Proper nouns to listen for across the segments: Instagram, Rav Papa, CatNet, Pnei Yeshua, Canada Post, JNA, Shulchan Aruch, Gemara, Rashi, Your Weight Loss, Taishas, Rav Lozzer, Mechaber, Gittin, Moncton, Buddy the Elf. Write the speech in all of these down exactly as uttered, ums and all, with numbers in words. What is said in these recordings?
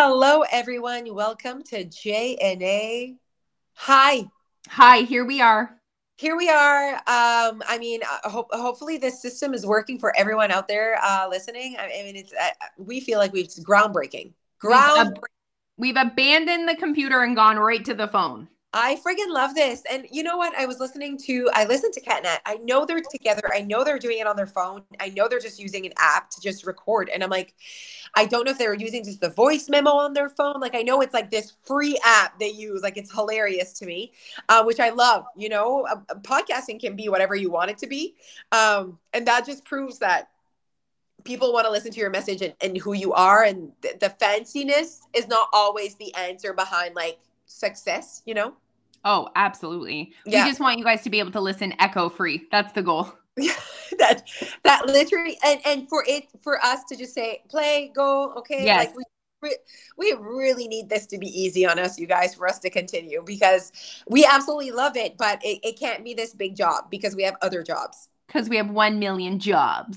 Hello, everyone. Welcome to J N A. Hi. Hi, here we are. Here we are. Um, I mean, uh, ho- hopefully this system is working for everyone out there uh, listening. I, I mean, it's uh, we feel like we've it's groundbreaking. Ground. We've, ab- we've abandoned the computer and gone right to the phone. I freaking love this. And you know what? I was listening to, I listened to CatNet. I know they're together. I know they're doing it on their phone. I know they're just using an app to just record. And I'm like, I don't know if they were using just the voice memo on their phone. Like, I know it's like this free app they use. Like, it's hilarious to me, uh, which I love. You know, uh, podcasting can be whatever you want it to be. Um, and that just proves that people want to listen to your message and, and who you are. And th- the fanciness is not always the answer behind, like, success, you know? Oh, absolutely. Yeah. We just want you guys to be able to listen echo free. That's the goal. that that literally and, and for it for us to just say play, go, okay. Yes. Like we we really need this to be easy on us, you guys, for us to continue because we absolutely love it, but it, it can't be this big job because we have other jobs. Because we have one million jobs.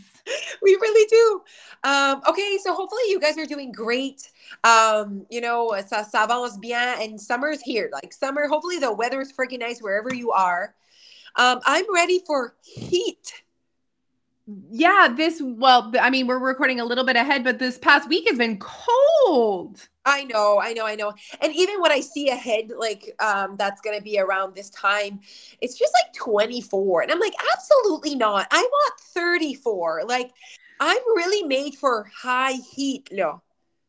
We really do. Um, okay, so hopefully you guys are doing great. Um, you know, ça, ça avance bien, and summer's here. Like summer, hopefully the weather's freaking nice wherever you are. Um, I'm ready for heat. Yeah, this, well, I mean, we're recording a little bit ahead, but this past week has been cold. I know, I know, I know. And even when I see ahead, like, um, that's going to be around this time, it's just like twenty-four. And I'm like, absolutely not. I want thirty-four. Like, I'm really made for high heat. No.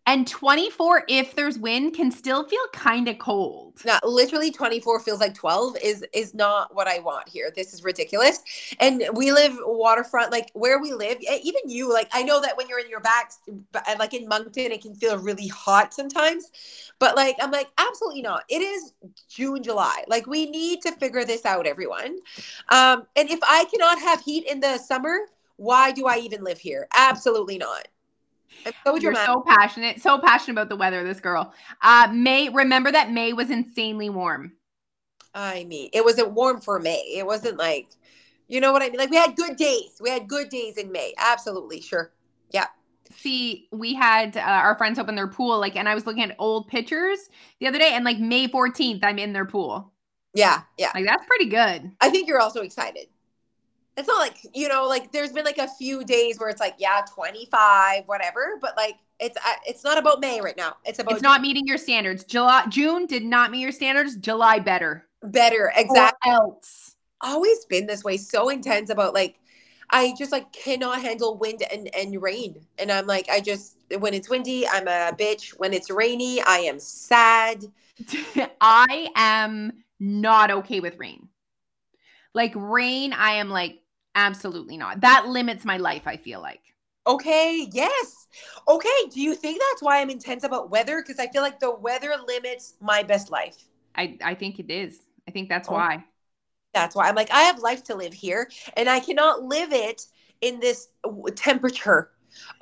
And twenty-four, if there's wind, can still feel kind of cold. No, literally twenty-four feels like twelve is is not what I want here. This is ridiculous. And we live waterfront, like where we live, even you, like I know that when you're in your back, like in Moncton, it can feel really hot sometimes. But like, I'm like, absolutely not. It is June, July. Like we need to figure this out, everyone. Um, and if I cannot have heat in the summer, why do I even live here? Absolutely not. I'm so You're dramatic. so passionate, so passionate about the weather, this girl. Uh, May, remember that May was insanely warm. I mean, it wasn't warm for May. It wasn't like, you know what I mean? Like we had good days. We had good days in May. Absolutely. Sure. Yeah. See, we had uh, our friends open their pool. Like, and I was looking at old pictures the other day and like May fourteenth, I'm in their pool. Yeah. Yeah. Like that's pretty good. I think you're also excited. It's not like, you know, like there's been like a few days where it's like, yeah, twenty-five, whatever. But like, it's uh, it's not about May right now. It's about It's June. Not meeting your standards. July, June did not meet your standards. July better. Better. Exactly. Or else. Always been this way. So intense about like, I just like cannot handle wind and, and rain. And I'm like, I just, when it's windy, I'm a bitch. When it's rainy, I am sad. I am not okay with rain. Like rain, I am like, absolutely not. That limits my life, I feel like. Okay, yes. Okay, do you think that's why I'm intense about weather? Because I feel like the weather limits my best life. I, I think it is. I think that's oh, why. That's why. I'm like, I have life to live here, and I cannot live it in this temperature.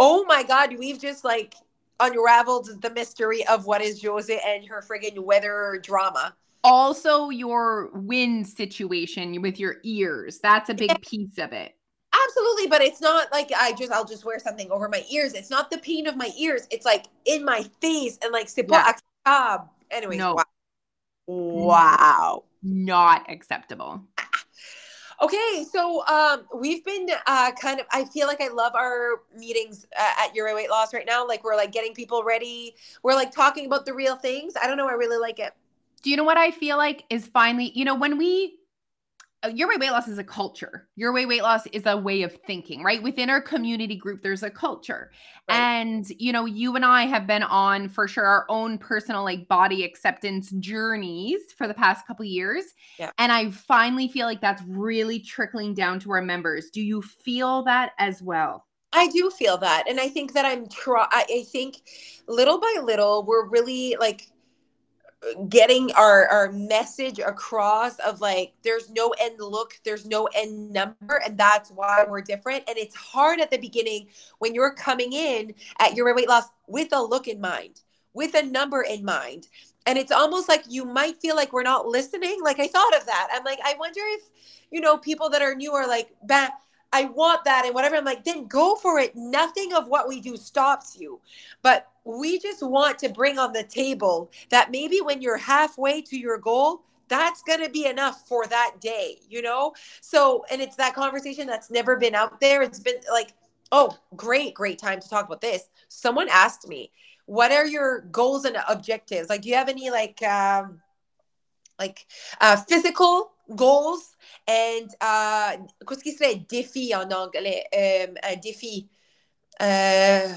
Oh my God, we've just like unraveled the mystery of what is Jose and her friggin' weather drama. Also, your wind situation with your ears. That's a big yeah, piece of it. Absolutely. But it's not like I just, I'll just wear something over my ears. It's not the pain of my ears. It's like in my face and like, yeah. Anyways, no. Wow. Wow. Not acceptable. Okay. So um, we've been uh, kind of, I feel like I love our meetings uh, at Your Weight Loss right now. Like we're like getting people ready. We're like talking about the real things. I don't know. I really like it. Do you know what I feel like is finally, you know, when we, Your Way Weight Loss is a culture. Your Way Weight Loss is a way of thinking, right? Within our community group, there's a culture. Right. And, you know, you and I have been on for sure our own personal like body acceptance journeys for the past couple of years. Yeah. And I finally feel like that's really trickling down to our members. Do you feel that as well? I do feel that. And I think that I'm, try- I think little by little, we're really like, getting our, our message across of like, there's no end look, there's no end number. And that's why we're different. And it's hard at the beginning when you're coming in at Your Weight Loss with a look in mind, with a number in mind. And it's almost like you might feel like we're not listening. Like I thought of that. I'm like, I wonder if, you know, people that are new are like, bah, I want that and whatever. I'm like, then go for it. Nothing of what we do stops you. But we just want to bring on the table that maybe when you're halfway to your goal, that's going to be enough for that day, you know? So, and it's that conversation that's never been out there. It's been like, oh, great, great time to talk about this. Someone asked me, what are your goals and objectives? Like, do you have any like, um, like uh, physical goals and uh, qu'est-ce qui serait défi en anglais? Um, a défi, uh,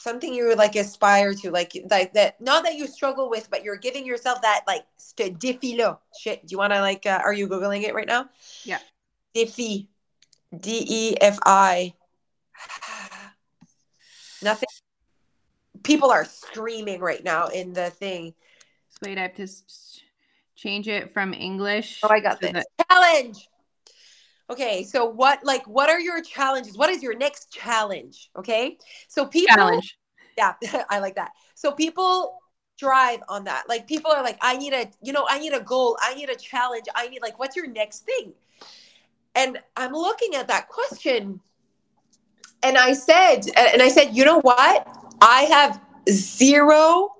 something you would like aspire to, like like that. Not that you struggle with, but you're giving yourself that like défi là. Shit, do you want to like? Uh, are you googling it right now? Yeah. Défi, D E F I. Nothing. People are screaming right now in the thing. Wait, I have to change it from English. Oh, I got this. The- challenge. Okay, so what, like, what are your challenges? What is your next challenge? Okay, so people. Challenge. Yeah, I like that. So people drive on that. Like, people are like, I need a, you know, I need a goal. I need a challenge. I need, like, what's your next thing? And I'm looking at that question. And I said, and I said, you know what? I have zero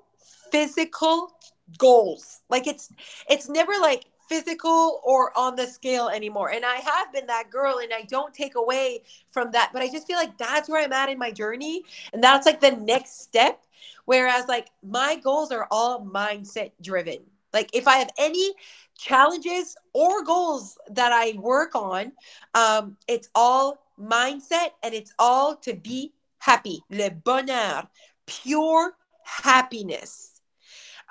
physical goals. Like it's, it's never like physical or on the scale anymore. And I have been that girl and I don't take away from that, but I just feel like that's where I'm at in my journey. And that's like the next step. Whereas like my goals are all mindset driven. Like if I have any challenges or goals that I work on, um, it's all mindset and it's all to be happy, le bonheur, pure happiness.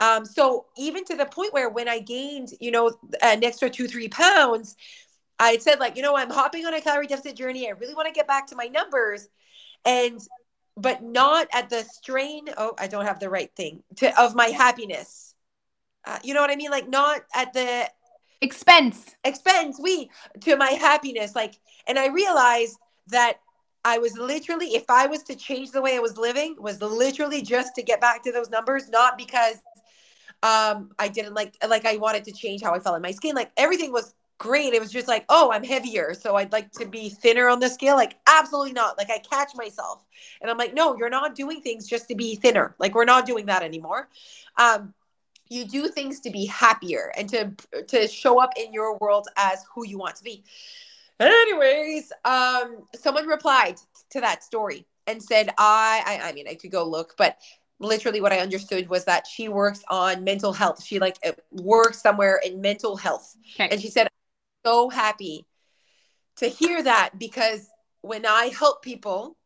Um, so even to the point where when I gained, you know, an extra two, three pounds, I said like, you know, I'm hopping on a calorie deficit journey. I really want to get back to my numbers and, but not at the strain. Oh, I don't have the right thing to, of my happiness. Uh, you know what I mean? Like not at the expense, expense, we to my happiness. Like, and I realized that I was literally, if I was to change the way I was living, was literally just to get back to those numbers, not because um, I didn't like, like I wanted to change how I felt in my skin. Like everything was great. It was just like, oh, I'm heavier. So I'd like to be thinner on the scale. Like, absolutely not. Like I catch myself and I'm like, no, you're not doing things just to be thinner. Like we're not doing that anymore. Um, you do things to be happier and to, to show up in your world as who you want to be. Anyways, um, someone replied to that story and said, I, I, I mean, I could go look, but literally what I understood was that she works on mental health. She like works somewhere in mental health. Okay. And she said, I'm so happy to hear that because when I help people,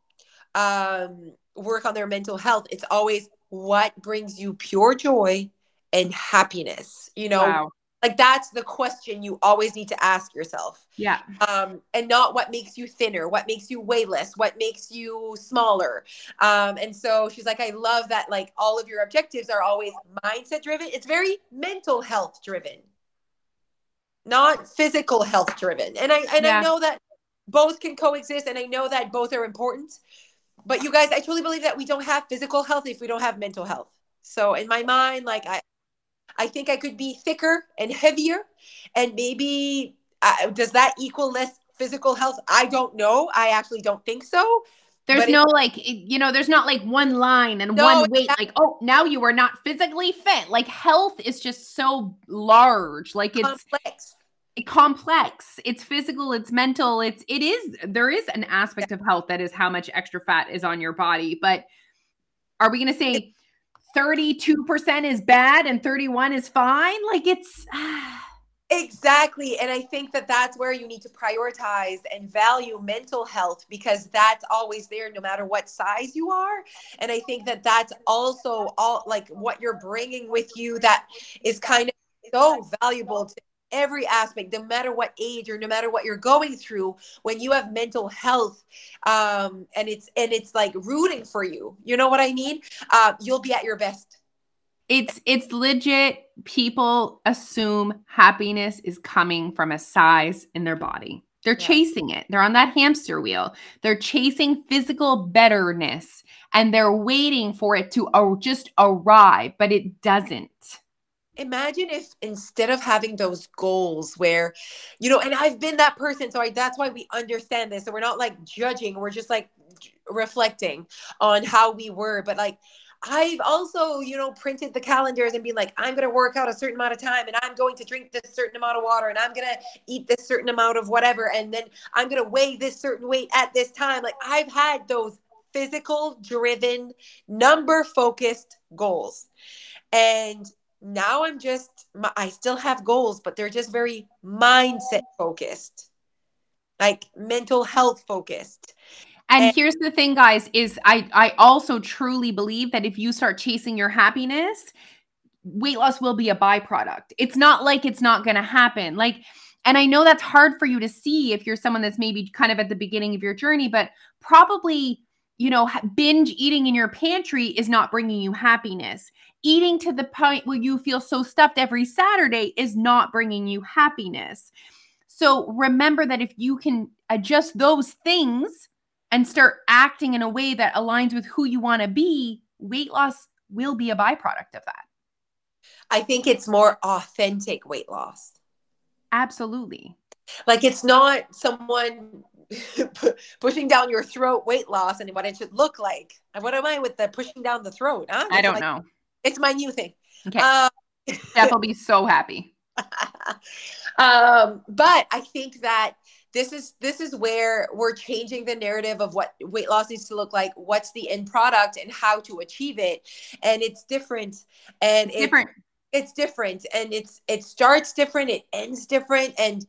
um, work on their mental health, it's always what brings you pure joy and happiness, you know? Wow. Like that's the question you always need to ask yourself. Yeah. Um, and not what makes you thinner, what makes you weigh less, what makes you smaller. Um, and so she's like, I love that. Like all of your objectives are always mindset driven. It's very mental health driven, not physical health driven. And I and yeah. I know that both can coexist, and I know that both are important. But you guys, I truly believe that we don't have physical health if we don't have mental health. So in my mind, like I. I think I could be thicker and heavier and maybe uh, does that equal less physical health? I don't know. I actually don't think so. There's no it, like, you know, there's not like one line and no, one weight. Exactly. Like, oh, now you are not physically fit. Like health is just so large. Like it's complex. complex. It's physical, it's mental. It's, it is, there is an aspect yeah. of health that is how much extra fat is on your body. But are we going to say it, thirty-two percent is bad and thirty-one is fine. Like it's exactly. And I think that that's where you need to prioritize and value mental health because that's always there no matter what size you are. And I think that that's also all like what you're bringing with you that is kind of so valuable to every aspect, no matter what age or no matter what you're going through, when you have mental health, um, and it's, and it's like rooting for you, you know what I mean? Uh, you'll be at your best. It's, it's legit. People assume happiness is coming from a size in their body. They're yeah. chasing it. They're on that hamster wheel. They're chasing physical betterness and they're waiting for it to uh, just arrive, but it doesn't. Imagine if instead of having those goals where, you know, and I've been that person, so I, that's why we understand this. So we're not like judging, we're just like reflecting on how we were. But like, I've also, you know, printed the calendars and be like, I'm going to work out a certain amount of time, and I'm going to drink this certain amount of water, and I'm going to eat this certain amount of whatever. And then I'm going to weigh this certain weight at this time. Like, I've had those physical driven, number focused goals. And now I'm just, I still have goals, but they're just very mindset focused, like mental health focused. And, and here's the thing, guys, is I, I also truly believe that if you start chasing your happiness, weight loss will be a byproduct. It's not like it's not going to happen. Like, and I know that's hard for you to see if you're someone that's maybe kind of at the beginning of your journey, but probably, you know, binge eating in your pantry is not bringing you happiness. Eating to the point where you feel so stuffed every Saturday is not bringing you happiness. So remember that if you can adjust those things and start acting in a way that aligns with who you want to be, weight loss will be a byproduct of that. I think it's more authentic weight loss. Absolutely. Like, it's not someone pushing down your throat weight loss and what it should look like. And what am I with the pushing down the throat? Huh? I don't like, know. It's my new thing. Okay. Um, Steph will be so happy. um, but I think that this is, this is where we're changing the narrative of what weight loss needs to look like, what's the end product and how to achieve it. And it's different. And it's it, different. It's different. And it's, it starts different. It ends different. And,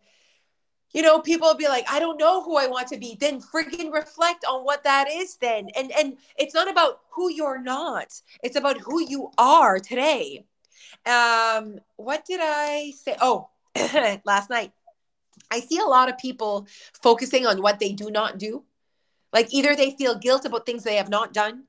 you know, people will be like, I don't know who I want to be. Then freaking reflect on what that is then. And and it's not about who you're not. It's about who you are today. Um, what did I say? Oh, last night. I see a lot of people focusing on what they do not do. Like, either they feel guilt about things they have not done,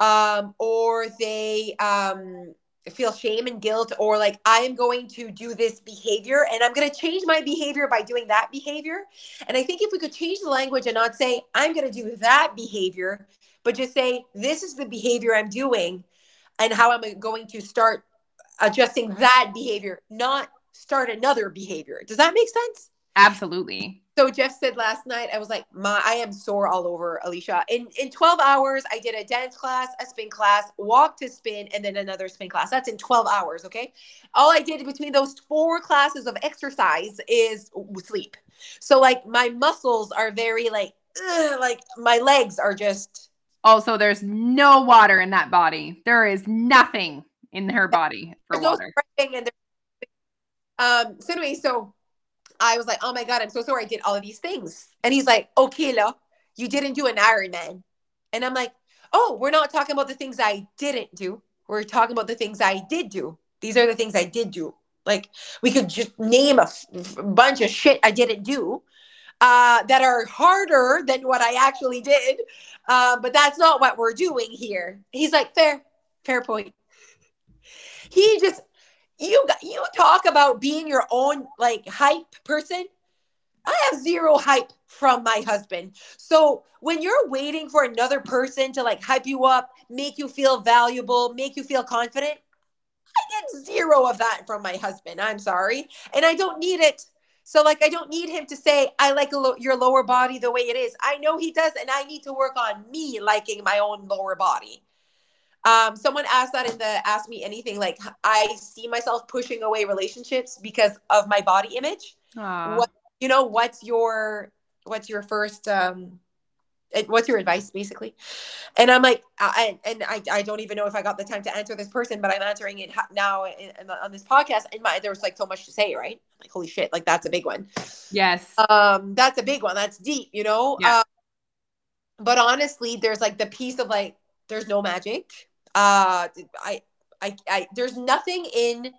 um, or they um, feel shame and guilt, or like, I am going to do this behavior and I'm going to change my behavior by doing that behavior. And I think if we could change the language and not say, I'm going to do that behavior, but just say, this is the behavior I'm doing and how I'm going to start adjusting that behavior, not start another behavior. Does that make sense? Absolutely. So Jeff said last night, I was like, "My, I am sore all over, Alicia." In in twelve hours, I did a dance class, a spin class, walk to spin, and then another spin class. That's in twelve hours, okay? All I did between those four classes of exercise is sleep. So like, my muscles are very like, ugh, like my legs are just. Also, there's no water in that body. There is nothing in her body for water. And um. So anyway, so. I was like, oh my God, I'm so sorry I did all of these things. And he's like, okay, look, you didn't do an Ironman. And I'm like, oh, we're not talking about the things I didn't do. We're talking about the things I did do. These are the things I did do. Like, we could just name a f- bunch of shit I didn't do uh, that are harder than what I actually did. Uh, but that's not what we're doing here. He's like, fair, fair point. He just... You you talk about being your own like hype person. I have zero hype from my husband. So when you're waiting for another person to like hype you up, make you feel valuable, make you feel confident, I get zero of that from my husband. I'm sorry. And I don't need it. So like, I don't need him to say, I like a lo- your lower body the way it is. I know he does. And I need to work on me liking my own lower body. Um, someone asked that in the Ask Me Anything, like, I see myself pushing away relationships because of my body image. What, you know, what's your, what's your first, um, what's your advice basically? And I'm like, I, and I, I don't even know if I got the time to answer this person, but I'm answering it now in, in, on this podcast. And my, there was like so much to say, right? Like, holy shit. Like, that's a big one. Yes. Um, that's a big one. That's deep, you know? Yeah. Um, but honestly, there's like the piece of like, there's no magic. Uh, I, I, I, there's nothing in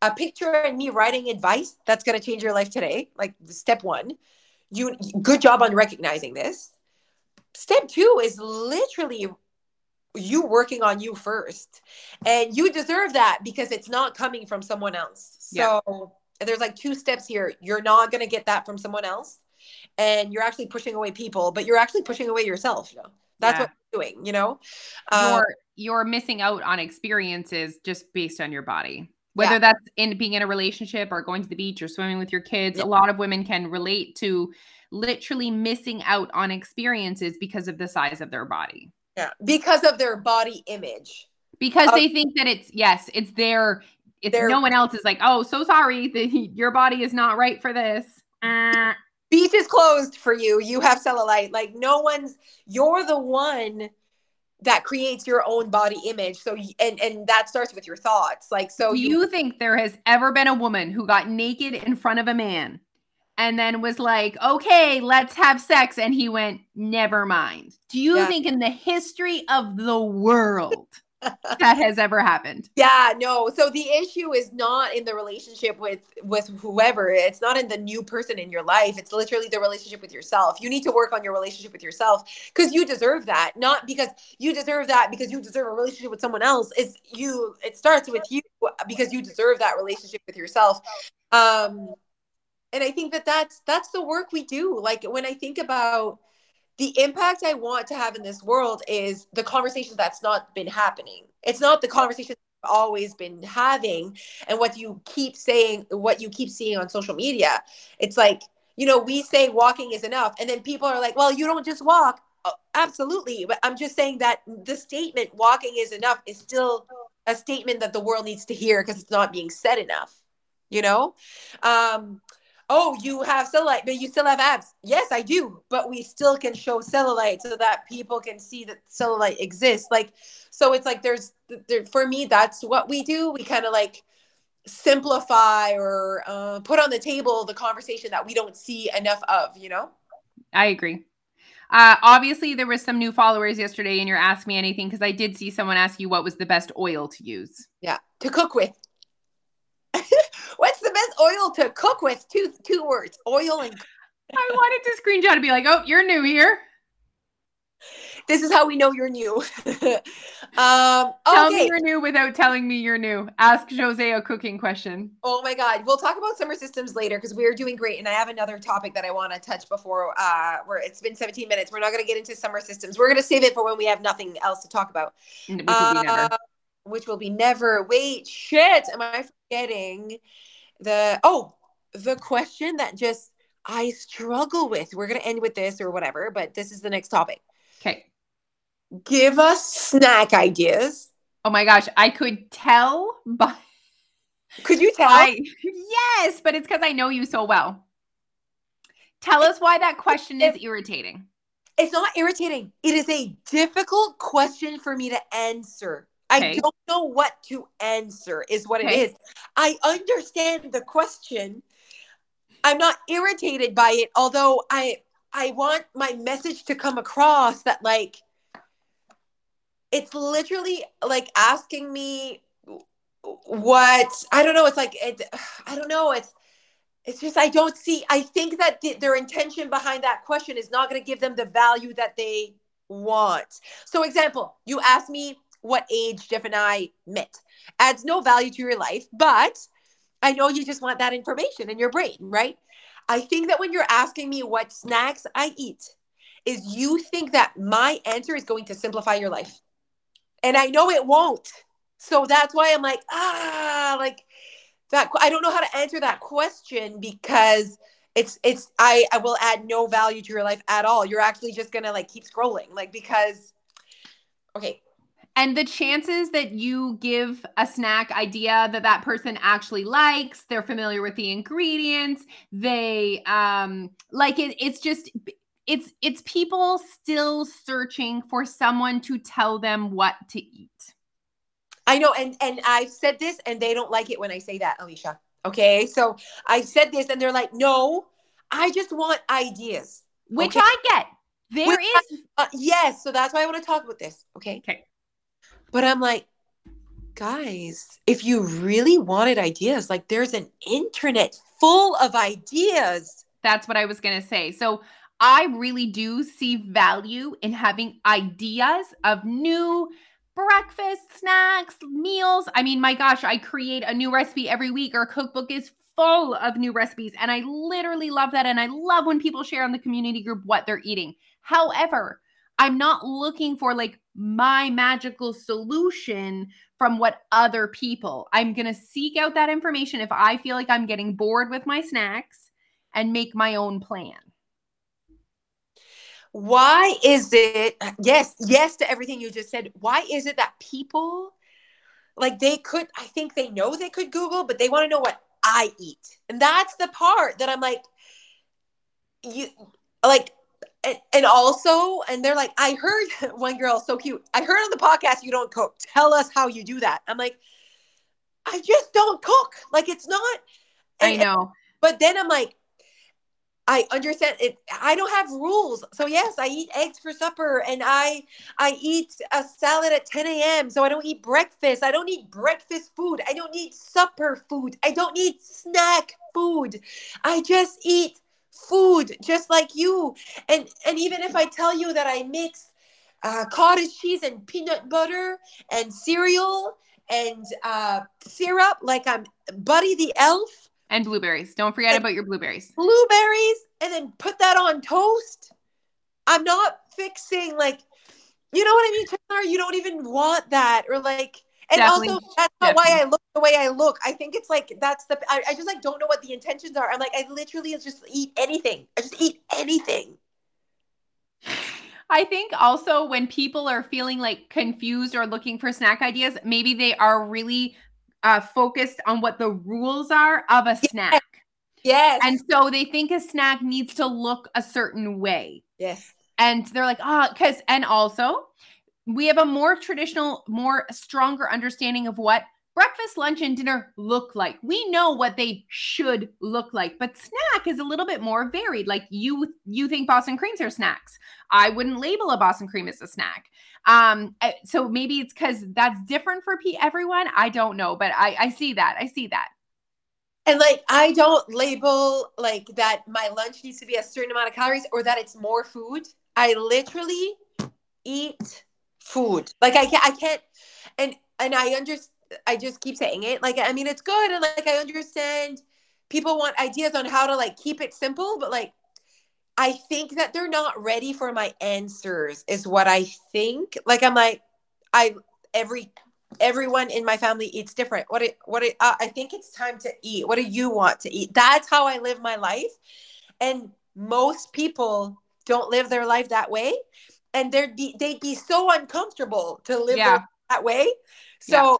a picture and me writing advice that's going to change your life today. Like, step one, you, good job on recognizing this. Step two is literally you working on you first, and you deserve that because it's not coming from someone else. So yeah. There's like two steps here. You're not going to get that from someone else, and you're actually pushing away people, but you're actually pushing away yourself. You know? That's yeah. what you're doing, you know? Um, you're, you're missing out on experiences just based on your body, whether yeah. that's in being in a relationship or going to the beach or swimming with your kids. Yeah. A lot of women can relate to literally missing out on experiences because of the size of their body. Yeah. Because of their body image. Because of- they think that it's, yes, it's their, it's their- no one else is like, oh, so sorry. The, your body is not right for this. Uh. Beach is closed for you. You have cellulite. Like no one's, you're the one that creates your own body image. So, and, and that starts with your thoughts. Like, so do you, you think there has ever been a woman who got naked in front of a man and then was like, okay, let's have sex. And he went, never mind. Do you yeah. think in the history of the world that has ever happened? Yeah, no. So the issue is not in the relationship with, with whoever. It's not in the new person in your life. It's literally the relationship with yourself. You need to work on your relationship with yourself because you deserve that. Not because you deserve that because you deserve a relationship with someone else. It's you. It starts with you because you deserve that relationship with yourself. Um, and I think that that's, that's the work we do. Like when I think about the impact I want to have in this world is the conversation that's not been happening. It's not the conversation I've always been having and what you keep saying, what you keep seeing on social media. It's like, you know, we say walking is enough. And then people are like, well, you don't just walk. Oh, absolutely. But I'm just saying that the statement walking is enough is still a statement that the world needs to hear because it's not being said enough, you know? Um, Oh, you have cellulite, but you still have abs. Yes, I do. But we still can show cellulite so that people can see that cellulite exists. Like, so it's like, there's, there, for me, that's what we do. We kind of like simplify or uh, put on the table the conversation that we don't see enough of, you know? I agree. Uh, obviously there was some new followers yesterday in your Ask Me Anything, because I did see someone ask you what was the best oil to use. Yeah. To cook with. What's the best oil to cook with? Two two words, oil and cook. I wanted to screenshot and be like, oh, you're new here. This is how we know you're new. um, Tell okay. me you're new without telling me you're new. Ask Jose a cooking question. Oh my God. We'll talk about summer systems later because we're doing great. And I have another topic that I want to touch before uh, where it's been seventeen minutes. We're not going to get into summer systems. We're going to save it for when we have nothing else to talk about. Which uh, will be never. Which will be never. Wait, shit. Am I forgetting the, oh, the question that just, I struggle with. We're going to end with this or whatever, but this is the next topic. Okay. Give us snack ideas. Oh my gosh. I could tell by. Could you tell? I, yes, but it's because I know you so well. Tell us why that question is irritating. It's not irritating. It is a difficult question for me to answer. Okay. I don't know what to answer is what okay. it is. I understand the question. I'm not irritated by it, although I I want my message to come across that, like, it's literally like asking me what, I don't know. It's like, it, I don't know. It's, it's just, I don't see, I think that the, their intention behind that question is not going to give them the value that they want. So example, you asked me, what age Jeff and I met adds no value to your life, but I know you just want that information in your brain, right? I think that when you're asking me what snacks I eat is you think that my answer is going to simplify your life. And I know it won't. So that's why I'm like, ah, like that. I don't know how to answer that question because it's, it's, I, I will add no value to your life at all. You're actually just going to like keep scrolling, like, because, okay. And the chances that you give a snack idea that that person actually likes, they're familiar with the ingredients, they um, like it, it's just, it's it's people still searching for someone to tell them what to eat. I know, and and I've said this and they don't like it when I say that, Alicia. Okay, so I said this and they're like, no, I just want ideas. Which okay? I get. There Which is. I, uh, yes, so that's why I want to talk about this, okay? Okay. But I'm like, guys, if you really wanted ideas, like there's an internet full of ideas. That's what I was going to say. So I really do see value in having ideas of new breakfast, snacks, meals. I mean, my gosh, I create a new recipe every week. Our cookbook is full of new recipes. And I literally love that. And I love when people share in the community group what they're eating. However, I'm not looking for like my magical solution from what other people. I'm going to seek out that information if I feel like I'm getting bored with my snacks and make my own plan. Why is it, yes, yes to everything you just said, why is it that people, like they could, I think they know they could Google, but they want to know what I eat. And that's the part that I'm like, you, like, and, and also, and they're like, I heard, one girl, so cute, I heard on the podcast you don't cook. Tell us how you do that. I'm like, I just don't cook. Like, it's not. And, I know. But then I'm like, I understand it. I don't have rules. So yes, I eat eggs for supper and I I eat a salad at ten a.m. So I don't eat breakfast. I don't need breakfast food. I don't need supper food. I don't need snack food. I just eat food just like you. And and even if I tell you that I mix uh, cottage cheese and peanut butter and cereal and uh, syrup, like I'm Buddy the Elf. And blueberries. Don't forget and about your blueberries. Blueberries, and then put that on toast. I'm not fixing, like, you know what I mean, Chandler? You don't even want that. Or like, and Definitely. also that's not Definitely. why I look the way I look. I think it's like, that's the, I, I just like don't know what the intentions are. I'm like, I literally just eat anything. I just eat anything. I think also when people are feeling like confused or looking for snack ideas, maybe they are really Uh, focused on what the rules are of a snack. Yes. And so they think a snack needs to look a certain way. Yes. And they're like, oh, because, and also we have a more traditional, more stronger understanding of what breakfast, lunch, and dinner look like. We know what they should look like, but snack is a little bit more varied. Like you, you think Boston creams are snacks. I wouldn't label a Boston cream as a snack. Um, so maybe it's because that's different for P- everyone. I don't know, but I, I see that. I see that. And like, I don't label like that my lunch needs to be a certain amount of calories or that it's more food. I literally eat food. Like I can't, I can't, and, and I understand, I just keep saying it. Like, I mean, it's good. And like, I understand people want ideas on how to like, keep it simple, but like, I think that they're not ready for my answers is what I think. Like, I'm like, I, every, everyone in my family eats different. What, it, what, it, uh, I think it's time to eat. What do you want to eat? That's how I live my life. And most people don't live their life that way. And they'd be, they'd be so uncomfortable to live yeah. their life that way. So yeah.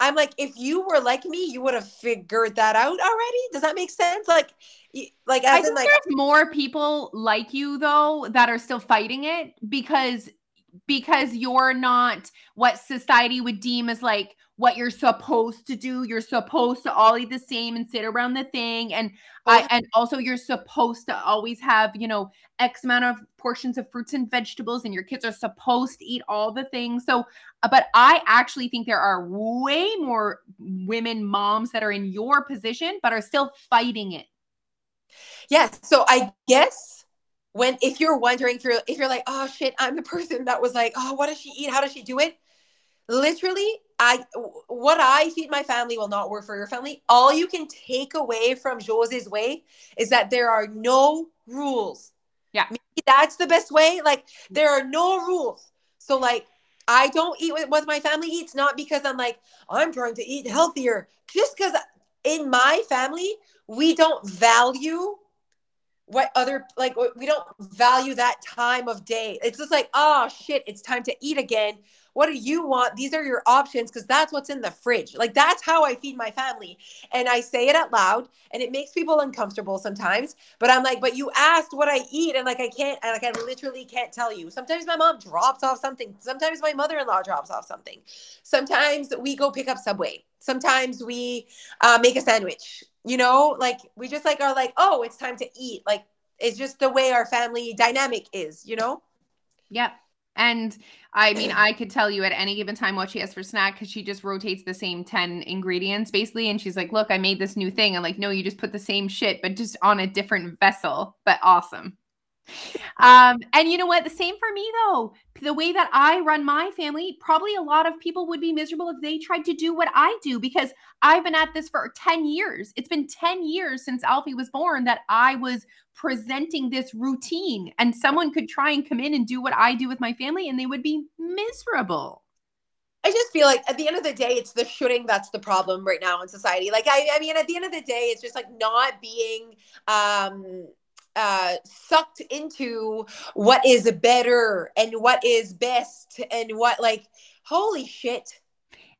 I'm like, if you were like me, you would have figured that out already. Does that make sense? Like, like as I think in like there's more people like you though that are still fighting it because because you're not what society would deem as like what you're supposed to do. You're supposed to all eat the same and sit around the thing, and I and also you're supposed to always have, you know, X amount of portions of fruits and vegetables, and your kids are supposed to eat all the things. So, but I actually think there are way more women, moms that are in your position, but are still fighting it. Yes. So I guess when, if you're wondering if you're, if you're like, oh shit, I'm the person that was like, oh, what does she eat? How does she do it? Literally, I what I feed my family will not work for your family. All you can take away from José's way is that there are no rules. Yeah. Maybe that's the best way. Like, there are no rules. So, like, I don't eat what my family eats, not because I'm like, I'm trying to eat healthier. Just because in my family, we don't value what other, like, we don't value that time of day. It's just like, oh, shit, it's time to eat again. What do you want? These are your options because that's what's in the fridge. Like, that's how I feed my family. And I say it out loud and it makes people uncomfortable sometimes. But I'm like, but you asked what I eat. And like, I can't, like, I literally can't tell you. Sometimes my mom drops off something. Sometimes my mother-in-law drops off something. Sometimes we go pick up Subway. Sometimes we uh, make a sandwich, you know, like we just like are like, oh, it's time to eat. Like, it's just the way our family dynamic is, you know? Yeah. And I mean, I could tell you at any given time what she has for snack because she just rotates the same ten ingredients basically. And she's like, look, I made this new thing. I'm like, no, you just put the same shit, but just on a different vessel. But awesome. Um, and you know what? The same for me though. The way that I run my family, probably a lot of people would be miserable if they tried to do what I do because I've been at this for ten years. It's been ten years since Alfie was born that I was presenting this routine, and someone could try and come in and do what I do with my family and they would be miserable. I just feel like at the end of the day, it's the shooting that's the problem right now in society. Like, I, I mean, at the end of the day, it's just like not being um, uh, sucked into what is better and what is best and what, like, holy shit.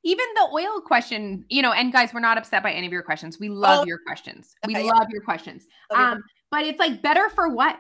Even the oil question, you know, and guys, we're not upset by any of your questions. We love oh, your questions. We okay, love yeah. your questions. Okay. Um, but it's like, better for what?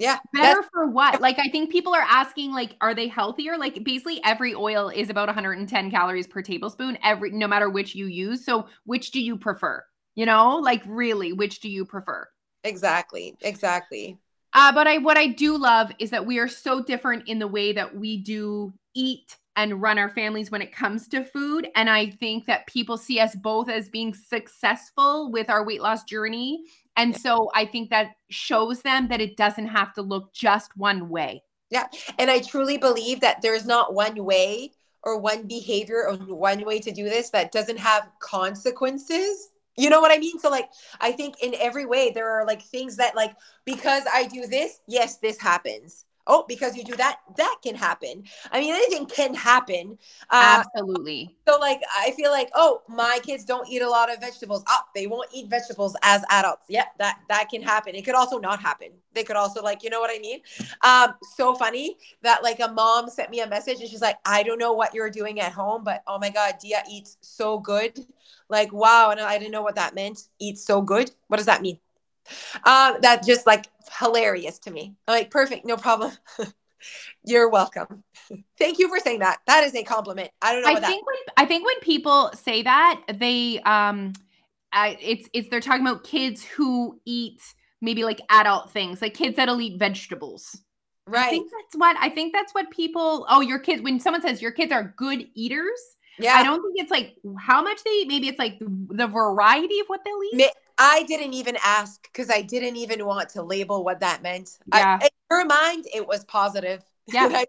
Yeah. Better for what? Like, I think people are asking, like, are they healthier? Like, basically every oil is about one hundred ten calories per tablespoon, every, no matter which you use. So which do you prefer? You know, like really, which do you prefer? Exactly. Exactly. Uh, but I, what I do love is that we are so different in the way that we do eat and run our families when it comes to food. And I think that people see us both as being successful with our weight loss journey. And yeah. so I think that shows them that it doesn't have to look just one way. Yeah. And I truly believe that there's not one way or one behavior or one way to do this that doesn't have consequences. You know what I mean? So like, I think in every way, there are like things that like, because I do this, yes, this happens. Oh, because you do that, that can happen. I mean, anything can happen. Uh, Absolutely. So like, I feel like, oh, my kids don't eat a lot of vegetables. Oh, they won't eat vegetables as adults. Yep, that, that can happen. It could also not happen. They could also like, you know what I mean? Um, so funny that like a mom sent me a message and she's like, I don't know what you're doing at home, but oh my God, Dia eats so good. Like, wow. And I didn't know what that meant. Eat so good. What does that mean? Um, that just like hilarious to me. I'm like, perfect. No problem. You're welcome. Thank you for saying that. That is a compliment. I don't know. I think that. When, I think when people say that they, um, I, it's, it's, they're talking about kids who eat maybe like adult things, like kids that'll eat vegetables. Right. I think that's what, I think that's what people, oh, your kids, when someone says your kids are good eaters. Yeah. I don't think it's like how much they eat. Maybe it's like the variety of what they'll eat. Ma- I didn't even ask because I didn't even want to label what that meant. Yeah. I, in her mind, it was positive. Yeah. Like,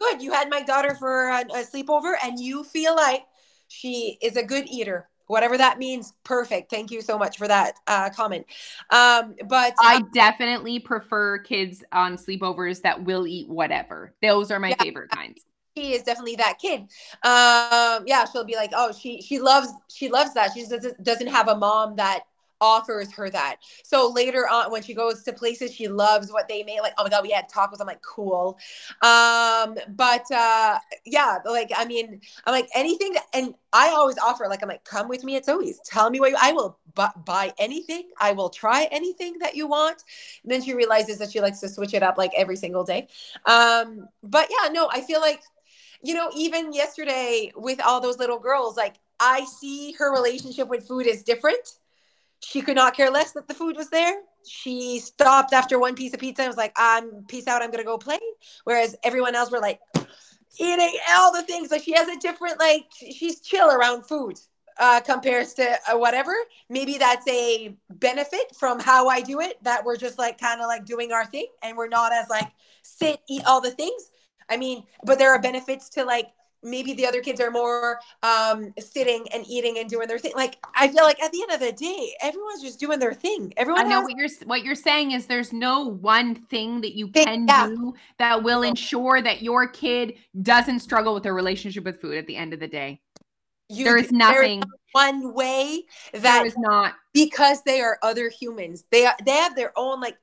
good. You had my daughter for a, a sleepover and you feel like she is a good eater. Whatever that means. Perfect. Thank you so much for that uh, comment. Um, but uh, I definitely prefer kids on sleepovers that will eat whatever. Those are my yeah. favorite kinds. She is definitely that kid. Um, yeah. She'll be like, oh, she, she loves, she loves that. She just doesn't have a mom that offers her that. So later on, when she goes to places, she loves what they made. Like, oh my God, we had tacos. I'm like, cool. Um, but, uh, yeah, like, I mean, I'm like anything that, and I always offer, like, I'm like, come with me. It's always tell me what you, I will bu- buy anything. I will try anything that you want. And then she realizes that she likes to switch it up like every single day. Um, but yeah, no, I feel like, you know, even yesterday with all those little girls, like I see her relationship with food is different. She could not care less that the food was there. She stopped after one piece of pizza and was like, I'm peace out. I'm going to go play. Whereas everyone else were like eating all the things. Like she has a different, like she's chill around food uh, compares to uh, whatever. Maybe that's a benefit from how I do it, that we're just like kind of like doing our thing. And we're not as like sit, eat all the things. I mean, but there are benefits to like, maybe the other kids are more um, sitting and eating and doing their thing. Like, I feel like at the end of the day, everyone's just doing their thing. Everyone I know has- what you're, what you're saying is there's no one thing that you can yeah. do that will ensure that your kid doesn't struggle with their relationship with food at the end of the day. You, there is nothing. There is one way that there is not, because they are other humans. They are, they have their own, like,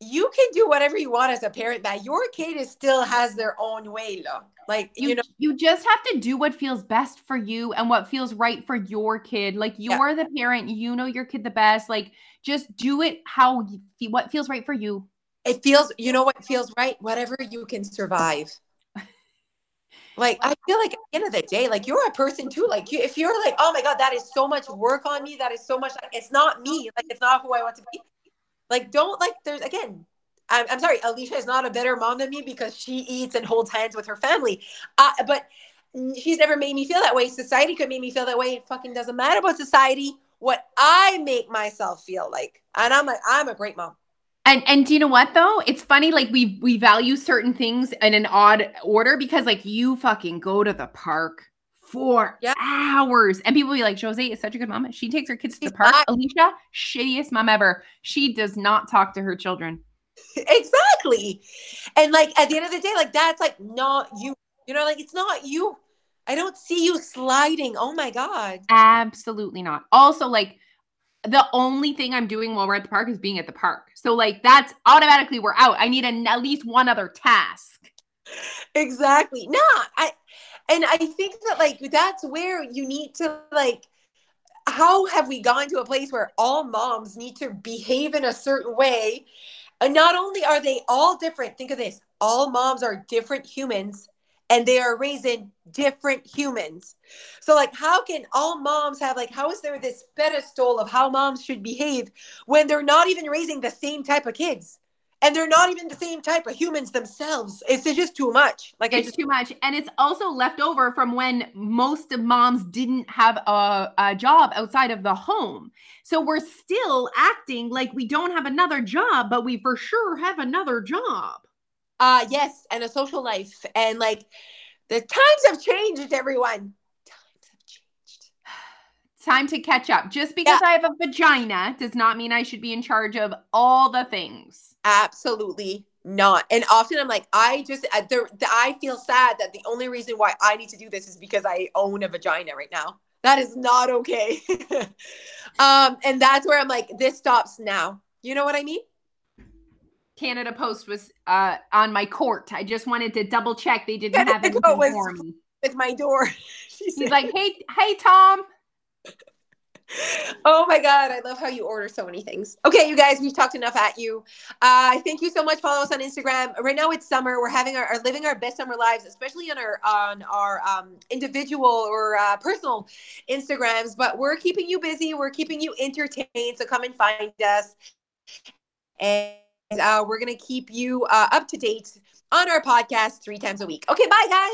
you can do whatever you want as a parent, but your kid is still has their own way, though. Like, you, you know, you just have to do what feels best for you and what feels right for your kid. Like you're yeah. the parent, you know, your kid the best, like just do it how, you, what feels right for you. It feels, you know, what feels right, whatever you can survive. Like, I feel like at the end of the day, like you're a person too. Like you, if you're like, oh my God, that is so much work on me. That is so much, like, it's not me. Like, it's not who I want to be. Like, don't like there's again, I'm, I'm sorry, Alicia is not a better mom than me because she eats and holds hands with her family. Uh, but she's never made me feel that way. Society could make me feel that way. It fucking doesn't matter about society, what I make myself feel like. And I'm like, I'm a great mom. And and do you know what though? It's funny, like we we value certain things in an odd order because like you fucking go to the park for yeah. hours. And people will be like, Jose is such a good mom. She takes her kids She's to the park. Not- Alicia, shittiest mom ever. She does not talk to her children. Exactly. And like, at the end of the day, like that's like, not you, You know, like, it's not you. I don't see you sliding. Oh my God. Absolutely not. Also, like, the only thing I'm doing while we're at the park is being at the park. So like, that's automatically we're out. I need an, at least one other task. Exactly. No, I, and I think that like, that's where you need to like, how have we gone to a place where all moms need to behave in a certain way? And not only are they all different, think of this, all moms are different humans and they are raising different humans. So like, how can all moms have like, how is there this pedestal of how moms should behave when they're not even raising the same type of kids? And they're not even the same type of humans themselves. It's just too much. Like It's I just, too much. And it's also left over from when most of moms didn't have a, a job outside of the home. So we're still acting like we don't have another job, but we for sure have another job. Uh, yes, and a social life. And like, the times have changed, everyone. Times have changed. Time to catch up. Just because yeah. I have a vagina does not mean I should be in charge of all the things. Absolutely not. And often I'm like, I just, I, there, I feel sad that the only reason why I need to do this is because I own a vagina right now. That is not okay. um, and that's where I'm like, this stops now. You know what I mean? Canada Post was uh, on my court. I just wanted to double check. They didn't Canada have anything was for me. With my door. He's like, hey, hey, Tom. Oh my God. I love how you order so many things. Okay, you guys, we've talked enough at you. Uh, thank you so much. Follow us on Instagram. Right now it's summer. We're having our, our living our best summer lives, especially on our, on our um, individual or uh, personal Instagrams, but we're keeping you busy. We're keeping you entertained. So come and find us. And Uh, we're going to keep you uh, up to date on our podcast three times a week. Okay, bye, guys.